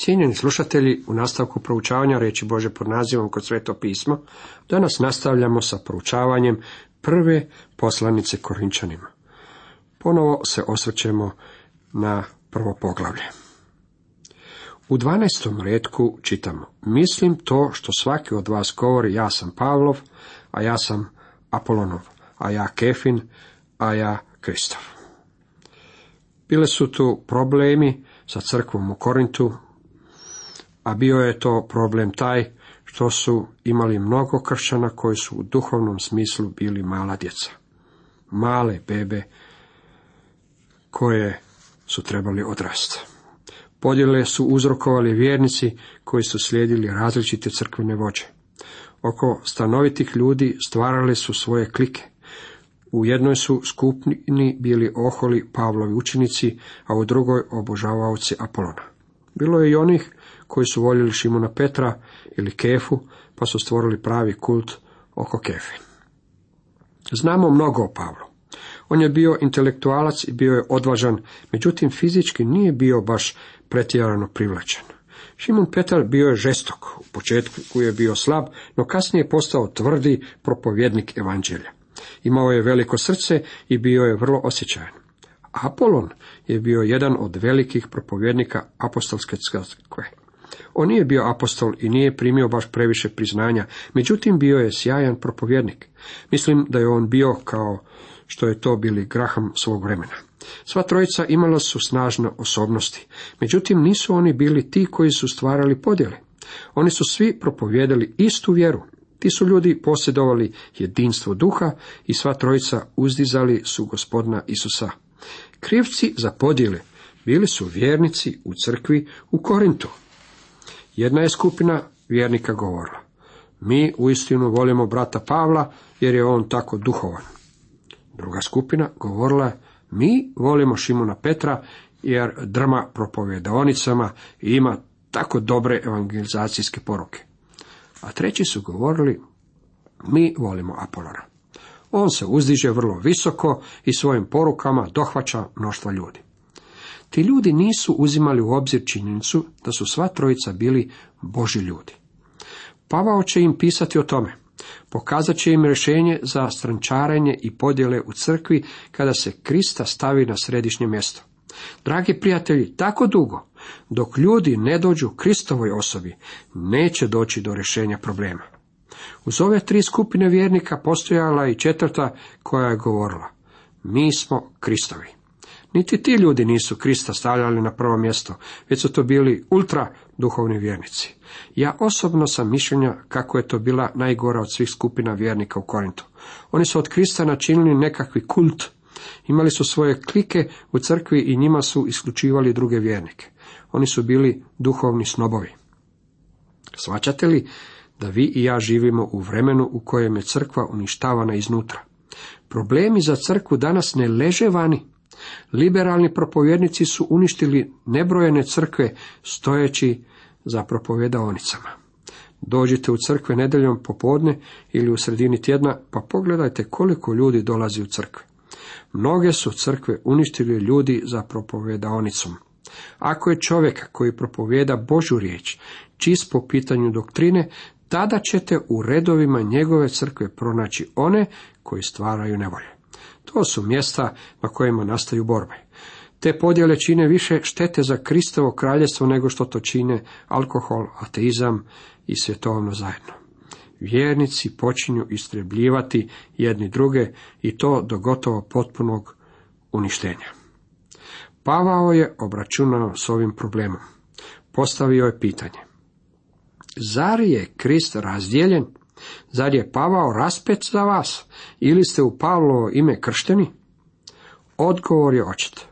Cijenjeni slušatelji, u nastavku proučavanja riječi Bože pod nazivom Kroz Sveto pismo, danas nastavljamo sa proučavanjem prve poslanice Korinčanima. Ponovo se osvrćemo na prvo poglavlje. U 12. retku čitamo: Mislim to što svaki od vas govori, ja sam Pavlov, a ja sam Apolonov, a ja Kefin, a ja Kristov. Bile su tu problemi sa crkvom u Korintu, a bio je to problem taj što su imali mnogo kršćana koji su u duhovnom smislu bili mala djeca. Male bebe koje su trebali odrasti. Podjele su uzrokovali vjernici koji su slijedili različite crkvene vođe. Oko stanovitih ljudi stvarali su svoje klike. U jednoj su skupini bili oholi Pavlovi učenici, a u drugoj obožavaoci Apolona. Bilo je i onih koji su voljeli Šimuna Petra ili Kefu, pa su stvorili pravi kult oko Kefe. Znamo mnogo o Pavlu. On je bio intelektualac i bio je odvažan, međutim fizički nije bio baš pretjerano privlačan. Šimun Petar bio je žestok, u početku je bio slab, no kasnije je postao tvrdi propovjednik evanđelja. Imao je veliko srce i bio je vrlo osjećajan. Apolon je bio jedan od velikih propovjednika apostolske crkve. On nije bio apostol i nije primio baš previše priznanja, međutim bio je sjajan propovjednik. Mislim da je on bio kao što je to Billy Graham svog vremena. Sva trojica imala su snažne osobnosti, međutim nisu oni bili ti koji su stvarali podjele. Oni su svi propovjedali istu vjeru. Ti su ljudi posjedovali jedinstvo duha i sva trojica uzdizali su Gospodina Isusa. Krivci za podjele bili su vjernici u crkvi u Korintu. Jedna je skupina vjernika govorila: mi uistinu volimo brata Pavla jer je on tako duhovan. Druga skupina govorila je: mi volimo Šimuna Petra jer drma propovijedaonicama i ima tako dobre evangelizacijske poruke. A treći su govorili: mi volimo Apolona. On se uzdiže vrlo visoko i svojim porukama dohvaća mnoštva ljudi. Ti ljudi nisu uzimali u obzir činjenicu da su sva trojica bili Božji ljudi. Pavao će im pisati o tome. Pokazat će im rješenje za strančarenje i podjele u crkvi kada se Krista stavi na središnje mjesto. Dragi prijatelji, tako dugo dok ljudi ne dođu Kristovoj osobi, neće doći do rješenja problema. Uz ove tri skupine vjernika postojala i četvrta koja je govorila: mi smo Kristovi. Niti ti ljudi nisu Krista stavljali na prvo mjesto, već su to bili ultra duhovni vjernici. Ja osobno sam mišljenja kako je to bila najgora od svih skupina vjernika u Korintu. Oni su od Krista načinili nekakvi kult. Imali su svoje klike u crkvi i njima su isključivali druge vjernike. Oni su bili duhovni snobovi. Shvaćate li da vi i ja živimo u vremenu u kojem je crkva uništavana iznutra? Problemi za crkvu danas ne leže vani. Liberalni propovjednici su uništili nebrojene crkve stojeći za propovjedaonicama. Dođite u crkve nedjeljom popodne ili u sredini tjedna, pa pogledajte koliko ljudi dolazi u crkve. Mnoge su crkve uništili ljudi za propovijedaonicom. Ako je čovjek koji propovijeda Božju riječ čist po pitanju doktrine, tada ćete u redovima njegove crkve pronaći one koji stvaraju nevolje. To su mjesta na kojima nastaju borbe. Te podjele čine više štete za Kristovo kraljevstvo nego što to čine alkohol, ateizam i svjetovno zajedno. Vjernici počinju istrebljivati jedni druge i to do gotovo potpunog uništenja. Pavao je obračunao s ovim problemom. Postavio je pitanje: zar je Krist razdijeljen? Zar je Pavao raspet za vas? Ili ste u Pavlovo ime kršteni? Odgovor je očit.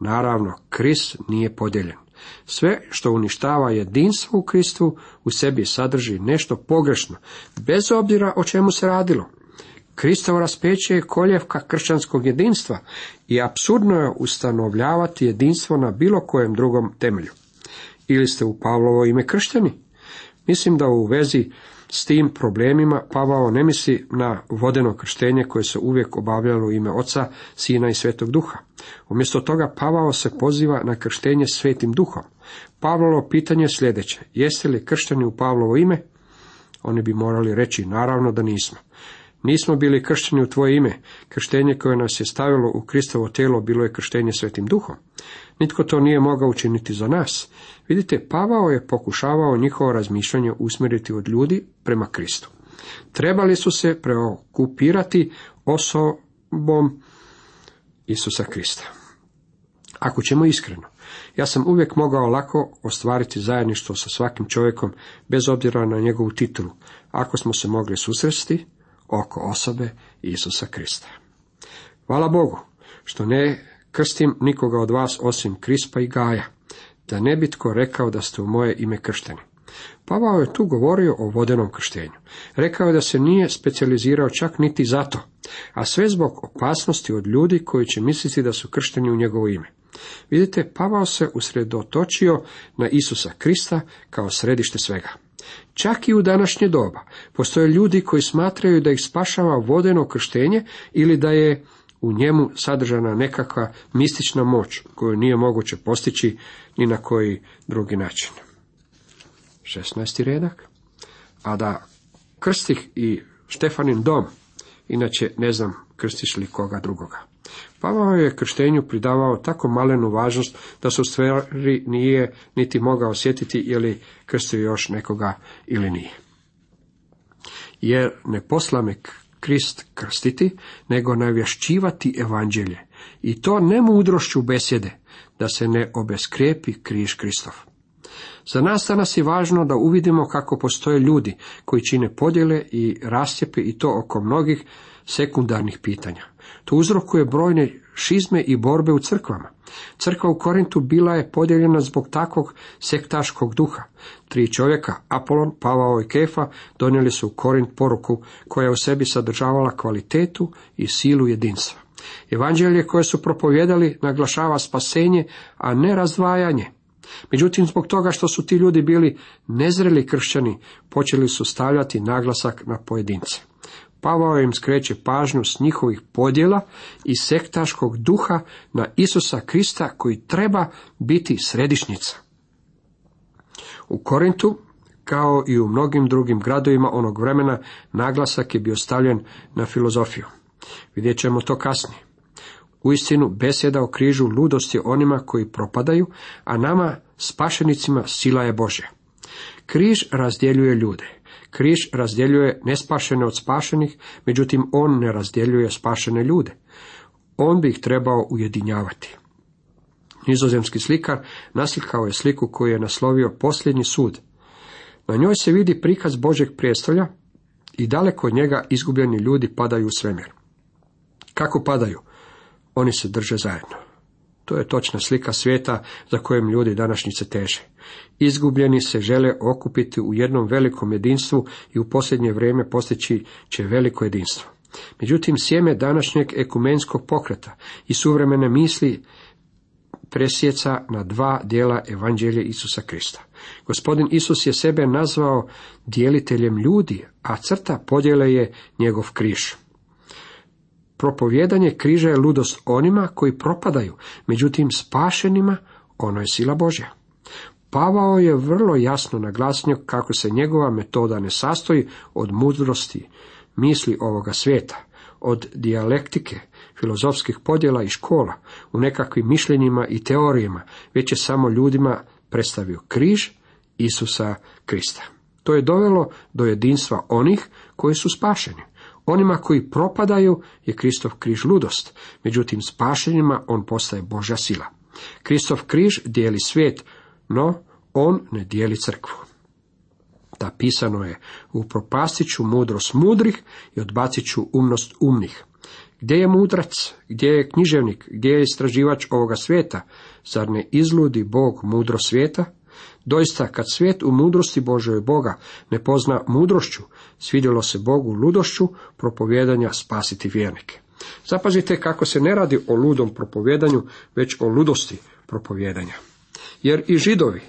Naravno, Krist nije podijeljen. Sve što uništava jedinstvo u Kristu u sebi sadrži nešto pogrešno, bez obzira o čemu se radilo. Kristovo raspeće je koljevka kršćanskog jedinstva i apsurdno je ustanovljavati jedinstvo na bilo kojem drugom temelju. Ili ste u Pavlovo ime kršteni? Mislim da u vezi S tim problemima Pavao ne misli na vodeno krštenje koje se uvijek obavljalo u ime Oca, Sina i Svetog Duha. Umjesto toga Pavao se poziva na krštenje Svetim Duhom. Pavlovo pitanje je sljedeće: jeste li kršteni u Pavlovo ime? Oni bi morali reći: naravno da nismo. Nismo bili kršteni u tvoje ime. Krštenje koje nas je stavilo u Kristovo tijelo bilo je krštenje Svetim Duhom. Nitko to nije mogao učiniti za nas. Vidite, Pavao je pokušavao njihovo razmišljanje usmjeriti od ljudi prema Kristu. Trebali su se preokupirati osobom Isusa Krista. Ako ćemo iskreno, ja sam uvijek mogao lako ostvariti zajedništvo sa svakim čovjekom, bez obzira na njegovu titulu, ako smo se mogli susresti oko osobe Isusa Krista. Hvala Bogu što ne krstim nikoga od vas osim Krispa i Gaja, da ne bi tko rekao da ste u moje ime kršteni. Pavao je tu govorio o vodenom krštenju. Rekao je da se nije specijalizirao čak niti za to, a sve zbog opasnosti od ljudi koji će misliti da su kršteni u njegovo ime. Vidite, Pavao se usredotočio na Isusa Krista kao središte svega. Čak i u današnje doba postoje ljudi koji smatraju da ih spašava vodeno krštenje ili da je u njemu sadržana nekakva mistična moć koju nije moguće postići ni na koji drugi način. 16. redak. A da krstih i Štefanin dom, inače ne znam krstiš li koga drugoga. Pavao je krštenju pridavao tako malenu važnost da se u stvari nije niti mogao sjetiti je li krstio još nekoga ili nije. Jer ne posla me Krist krstiti, nego navješćivati evanđelje, i to ne mudrošću besjede, da se ne obeskrijepi križ Kristov. Za nas danas je važno da uvidimo kako postoje ljudi koji čine podjele i rascijepe, i to oko mnogih sekundarnih pitanja. To uzrokuje brojne šizme i borbe u crkvama. Crkva u Korintu bila je podijeljena zbog takvog sektaškog duha. 3 čovjeka, Apolon, Pavao i Kefa, donijeli su u Korint poruku koja je u sebi sadržavala kvalitetu i silu jedinstva. Evanđelje koje su propovijedali naglašava spasenje, a ne razdvajanje. Međutim, zbog toga što su ti ljudi bili nezreli kršćani, počeli su stavljati naglasak na pojedince. Pavao im skreće pažnju s njihovih podjela i sektaškog duha na Isusa Krista koji treba biti središnjica. U Korintu, kao i u mnogim drugim gradovima onog vremena, naglasak je bio stavljen na filozofiju. Vidjet ćemo to kasnije. Uistinu, besjeda o križu ludost je onima koji propadaju, a nama, spašenicima, sila je Božja. Križ razdjeljuje ljude. Križ razdjeljuje nespašene od spašenih, međutim on ne razdjeljuje spašene ljude. On bi ih trebao ujedinjavati. Nizozemski slikar naslikao je sliku koju je naslovio Posljednji sud. Na njoj se vidi prikaz Božjeg prijestolja i daleko od njega izgubljeni ljudi padaju u svemir. Kako padaju? Oni se drže zajedno. To je točna slika svijeta za kojim ljudi današnjice teže. Izgubljeni se žele okupiti u jednom velikom jedinstvu i u posljednje vrijeme postići će veliko jedinstvo. Međutim, sjeme današnjeg ekumenskog pokreta i suvremene misli presjeca na dva dijela evanđelje Isusa Krista. Gospodin Isus je sebe nazvao dijeliteljem ljudi, a crta podjele je njegov križ. Propovjedanje križa je ludost onima koji propadaju, međutim spašenima ono je sila Božja. Pavao je vrlo jasno naglasio kako se njegova metoda ne sastoji od mudrosti misli ovoga svijeta, od dijalektike, filozofskih podjela i škola, u nekakvim mišljenjima i teorijama, već je samo ljudima predstavio križ Isusa Krista. To je dovelo do jedinstva onih koji su spašeni. Onima koji propadaju je Kristov križ ludost, međutim spašenima on postaje Božja sila. Kristov križ dijeli svijet, no on ne dijeli crkvu. Da pisano je: upropastit ću mudrost mudrih i odbacit ću umnost umnih. Gdje je mudrac, gdje je književnik, gdje je istraživač ovoga svijeta? Zar ne izludi Bog mudro svijeta? Doista, kad svijet u mudrosti Božjoj Boga ne pozna mudrošću, svidjelo se Bogu ludošću propovjedanja spasiti vjernike. Zapazite kako se ne radi o ludom propovjedanju, već o ludosti propovjedanja. Jer i Židovi,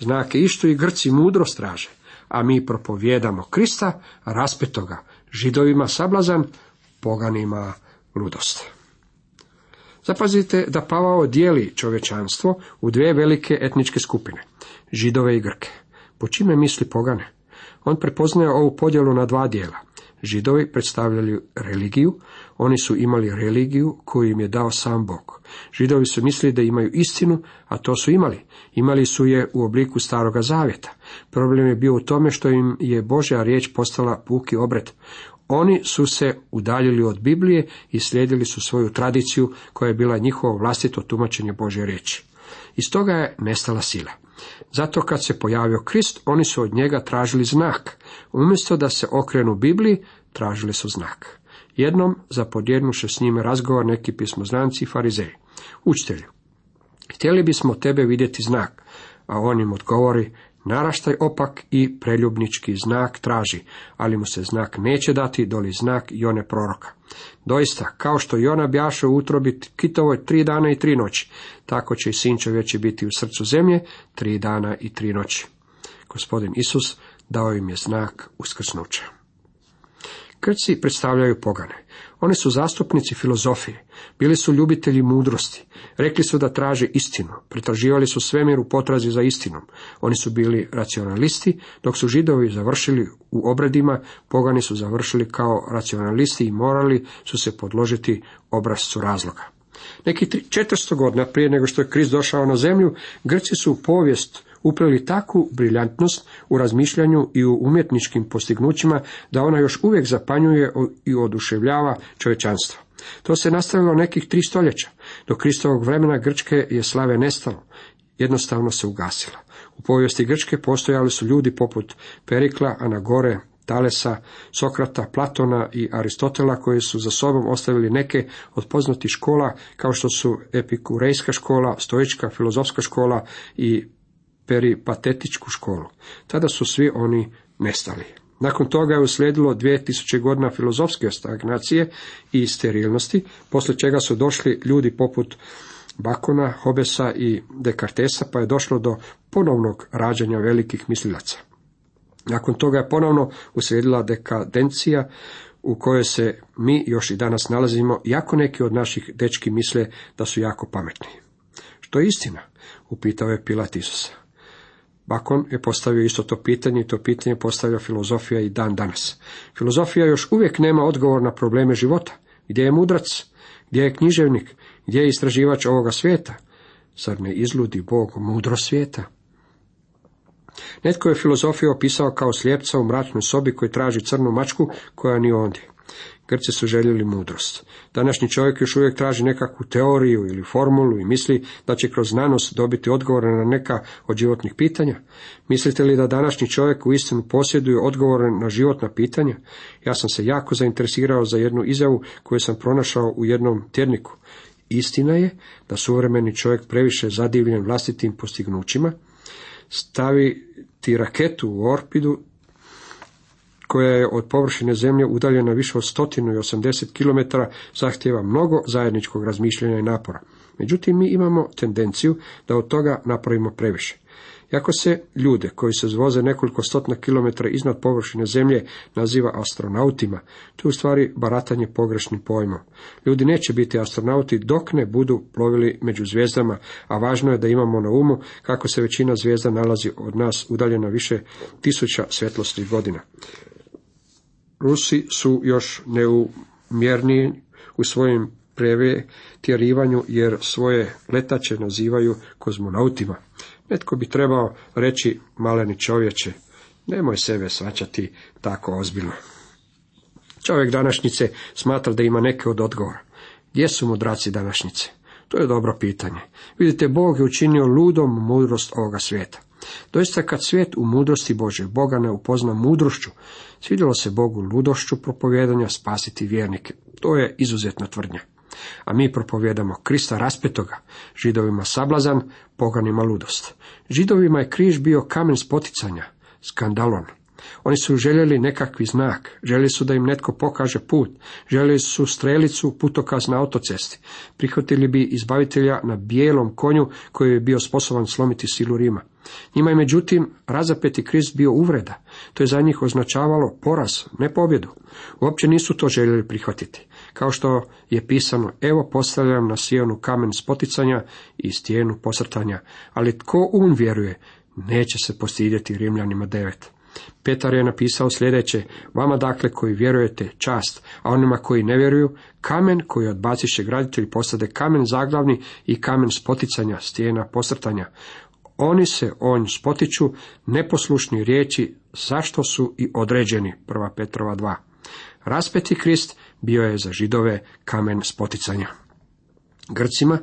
znake isto i Grci mudrost traže, a mi propovijedamo Krista, raspetoga, Židovima sablazan, poganima ludost. Zapazite da Pavao dijeli čovječanstvo u dvije velike etničke skupine, Židove i Grke. Po čime misli pogane? On prepoznaje ovu podjelu na dva dijela. Židovi predstavljali religiju, oni su imali religiju koju im je dao sam Bog. Židovi su mislili da imaju istinu, a to su imali. Imali su je u obliku Staroga zavjeta. Problem je bio u tome što im je Božja riječ postala puki obred. Oni su se udaljili od Biblije i slijedili su svoju tradiciju koja je bila njihovo vlastito tumačenje Božje riječi. Iz toga je nestala sila. Zato kad se pojavio Krist, oni su od njega tražili znak. Umjesto da se okrenu Bibliji, tražili su znak. Jednom zapodjednuše s njime razgovor neki pismoznanci i farizeji. Učitelju, htjeli bismo tebe vidjeti znak, a on im odgovori, naraštaj opak i preljubnički znak traži, ali mu se znak neće dati, doli znak Jone proroka. Doista, kao što Jona bjaše u utrobi kitovoj 3 dana i 3 noći, tako će i sin čovječji biti u srcu zemlje 3 dana i 3 noći. Gospodin Isus dao im je znak uskrsnuća. Grci predstavljaju pogane. Oni su zastupnici filozofije, bili su ljubitelji mudrosti, rekli su da traže istinu, pretraživali su svemir u potrazi za istinom. Oni su bili racionalisti, dok su Židovi završili u obredima, pogani su završili kao racionalisti i morali su se podložiti obrazcu razloga. Neki 400 godina prije nego što je Krist došao na zemlju, Grci su u povijest uprli takvu briljantnost u razmišljanju i u umjetničkim postignućima da ona još uvijek zapanjuje i oduševljava čovječanstvo. To se nastavilo nekih 3 stoljeća. Do Kristovog vremena Grčke je slave nestalo, jednostavno se ugasila. U povijesti Grčke postojali su ljudi poput Perikla, Anagore, Talesa, Sokrata, Platona i Aristotela koji su za sobom ostavili neke od poznatih škola kao što su epikurejska škola, stoička filozofska škola i peripatetičku školu. Tada su svi oni nestali. Nakon toga je uslijedilo 2000 godina filozofske stagnacije i sterilnosti, poslije čega su došli ljudi poput Bakona, Hobesa i Descartesa, pa je došlo do ponovnog rađanja velikih mislilaca. Nakon toga je ponovno uslijedila dekadencija u kojoj se mi još i danas nalazimo, jako neki od naših dečki misle da su jako pametni. Što je istina? Upitao je Pilat Isusa. Bakon je postavio isto to pitanje i to pitanje postavlja filozofija i dan danas. Filozofija još uvijek nema odgovor na probleme života. Gdje je mudrac? Gdje je književnik? Gdje je istraživač ovoga svijeta? Zar ne izludi Bog mudro svijeta? Netko je filozofiju opisao kao slijepca u mračnoj sobi koji traži crnu mačku koja ni ondje. Grci su željeli mudrost. Današnji čovjek još uvijek traži nekakvu teoriju ili formulu i misli da će kroz znanost dobiti odgovore na neka od životnih pitanja. Mislite li da današnji čovjek uistinu posjeduje odgovore na životna pitanja? Ja sam se jako zainteresirao za jednu izjavu koju sam pronašao u jednom tjedniku. Istina je da suvremeni čovjek previše zadivljen vlastitim postignućima, staviti raketu u orbitu koja je od površine zemlje udaljena više od 180 km, zahtjeva mnogo zajedničkog razmišljanja i napora. Međutim, mi imamo tendenciju da od toga napravimo previše. Iako se ljude koji se zvoze nekoliko stotina kilometara iznad površine zemlje naziva astronautima, to je u stvari baratanje pogrešnim pojmom. Ljudi neće biti astronauti dok ne budu plovili među zvijezdama, a važno je da imamo na umu kako se većina zvijezda nalazi od nas udaljena više 1000 svjetlosnih godina. Rusi su još neumjerniji u svojim pretjerivanju jer svoje letače nazivaju kozmonautima. Netko bi trebao reći, maleni čovječe, nemoj sebe shvaćati tako ozbiljno. Čovjek današnjice smatra da ima neke od odgovora. Gdje su mudraci današnjice? To je dobro pitanje. Vidite, Bog je učinio ludom mudrost ovoga svijeta. Doista kad svijet u mudrosti Božje Boga ne upozna mudrošću, svidjelo se Bogu ludošću propovijedanja spasiti vjernike. To je izuzetna tvrdnja. A mi propovijedamo Krista raspetoga, Židovima sablazan, poganima ludost. Židovima je križ bio kamen spoticanja, skandalon. Oni su željeli nekakvi znak, željeli su da im netko pokaže put, željeli su strelicu, putokaz na autocesti. Prihvatili bi izbavitelja na bijelom konju koji je bio sposoban slomiti silu Rima. Njima je međutim razapeti Krist bio uvreda, to je za njih označavalo poraz, ne pobjedu. Uopće nisu to željeli prihvatiti. Kao što je pisano, evo postavljam na Sijonu kamen spoticanja i stijenu posrtanja, ali tko um vjeruje, neće se postidjeti. Rimljanima 9. Petar je napisao sljedeće, vama dakle koji vjerujete čast, a onima koji ne vjeruju, kamen koji odbaciše graditelj postade kamen zaglavni i kamen spoticanja, stijena posrtanja. Oni se on spotiču, neposlušni riječi, zašto su i određeni, 1. Petrova 2. Raspeti Krist bio je za Židove kamen spoticanja. Grcima,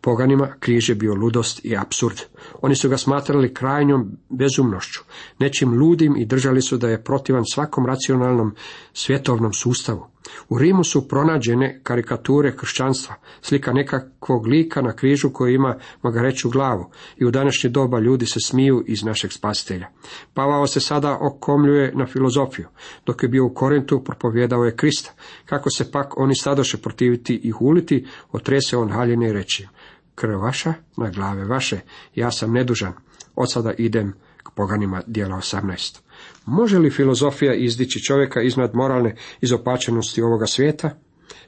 poganima, križ je bio ludost i apsurd. Oni su ga smatrali krajnjom bezumnošću, nečim ludim i držali su da je protivan svakom racionalnom svjetovnom sustavu. U Rimu su pronađene karikature kršćanstva, slika nekakvog lika na križu koji ima magareću glavu i u današnje doba ljudi se smiju iz našeg spasitelja. Pavao se sada okomljuje na filozofiju. Dok je bio u Korintu, propovjedao je Krista. Kako se pak oni stadoše protiviti i huliti, otrese on haljine i reče, krv vaša na glave vaše, ja sam nedužan, od sada idem k poganima, dijela 18. Može li filozofija izdići čovjeka iznad moralne izopačenosti ovoga svijeta?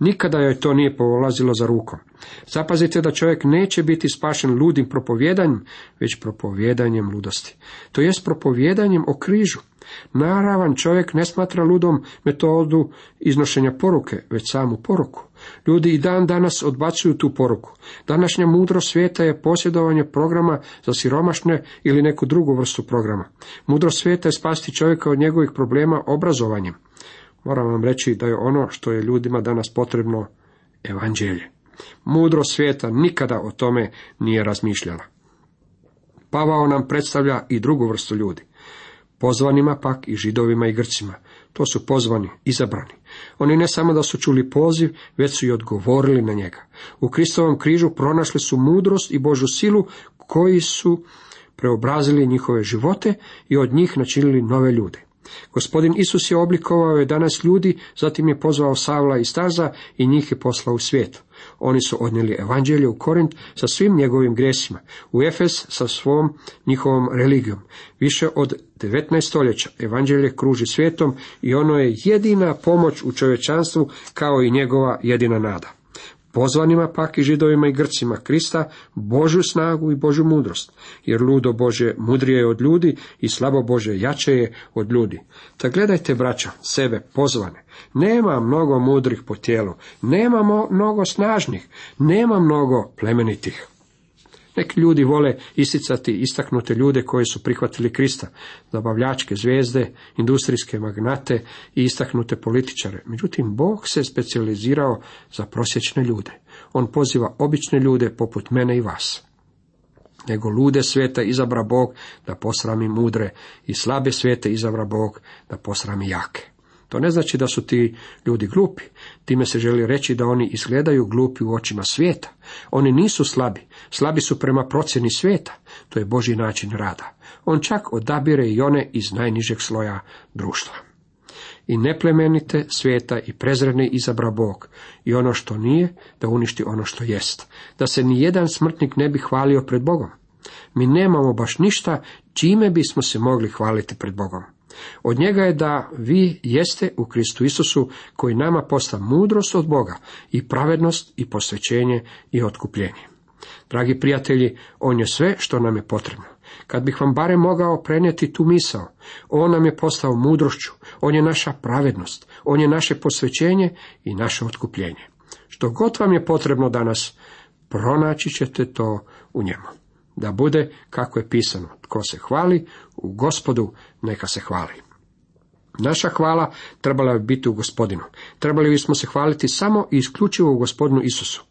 Nikada joj to nije polazilo za rukom. Zapazite da čovjek neće biti spašen ludim propovjedanjem, već propovjedanjem ludosti. To jest propovjedanjem o križu. Naravan čovjek ne smatra ludom metodu iznošenja poruke, već samu poruku. Ljudi i dan danas odbacuju tu poruku. Današnja mudrost svijeta je posjedovanje programa za siromašne ili neku drugu vrstu programa. Mudrost svijeta je spasti čovjeka od njegovih problema obrazovanjem. Moram vam reći da je ono što je ljudima danas potrebno evanđelje. Mudrost svijeta nikada o tome nije razmišljala. Pavao nam predstavlja i drugu vrstu ljudi. Pozvanima pak i Židovima i Grcima. To su pozvani, izabrani. Oni ne samo da su čuli poziv, već su i odgovorili na njega. U Kristovom križu pronašli su mudrost i Božju silu koji su preobrazili njihove živote i od njih načinili nove ljude. Gospodin Isus je oblikovao 11 ljudi, zatim je pozvao Savla i Staza i njih je poslao u svijetu. Oni su odnijeli evanđelje u Korint sa svim njegovim grijesima, u Efes sa svom njihovom religijom. Više od 19. stoljeća evanđelje kruži svijetom i ono je jedina pomoć u čovječanstvu kao i njegova jedina nada. Pozvanima pak i Židovima i Grcima Krista Božju snagu i Božju mudrost, jer ludo Bože mudrije je od ljudi i slabo Bože jače je od ljudi. Da gledajte, braća, sebe pozvane. Nema mnogo mudrih po tijelu, nema mnogo snažnih, nema mnogo plemenitih. Neki ljudi vole isticati istaknute ljude koji su prihvatili Krista, zabavljačke zvijezde, industrijske magnate i istaknute političare. Međutim, Bog se specijalizirao za prosječne ljude. On poziva obične ljude poput mene i vas. Nego lude svijeta izabra Bog da posrami mudre i slabe svijeta izabra Bog da posrami jake. To ne znači da su ti ljudi glupi. Time se želi reći da oni izgledaju glupi u očima svijeta. Oni nisu slabi. Slabi su prema procjeni svijeta. To je Božji način rada. On čak odabire i one iz najnižeg sloja društva. I neplemenite svijeta i prezrene izabra Bog. I ono što nije, da uništi ono što jest. Da se ni jedan smrtnik ne bi hvalio pred Bogom. Mi nemamo baš ništa čime bismo se mogli hvaliti pred Bogom. Od njega je da vi jeste u Kristu Isusu koji nama posta mudrost od Boga i pravednost i posvećenje i otkupljenje. Dragi prijatelji, on je sve što nam je potrebno. Kad bih vam barem mogao prenijeti tu misao, on nam je postao mudrošću, on je naša pravednost, on je naše posvećenje i naše otkupljenje. Što god vam je potrebno danas, pronaći ćete to u njemu. Da bude kako je pisano, tko se hvali, u Gospodu neka se hvali. Naša hvala trebala bi biti u Gospodinu. Trebali bismo se hvaliti samo i isključivo u Gospodinu Isusu.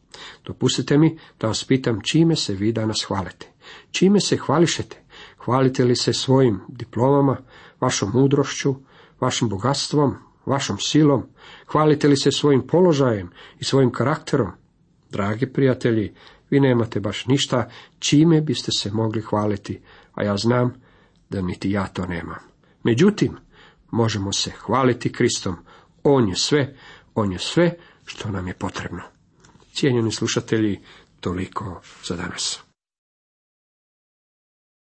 Dopustite mi da vas pitam čime se vi danas hvalite. Čime se hvališete? Hvalite li se svojim diplomama, vašom mudrošću, vašim bogatstvom, vašom silom? Hvalite li se svojim položajem i svojim karakterom? Dragi prijatelji, vi nemate baš ništa čime biste se mogli hvaliti, a ja znam da niti ja to nemam. Međutim, možemo se hvaliti Kristom. On je sve što nam je potrebno. Cijenjeni slušatelji, toliko za danas.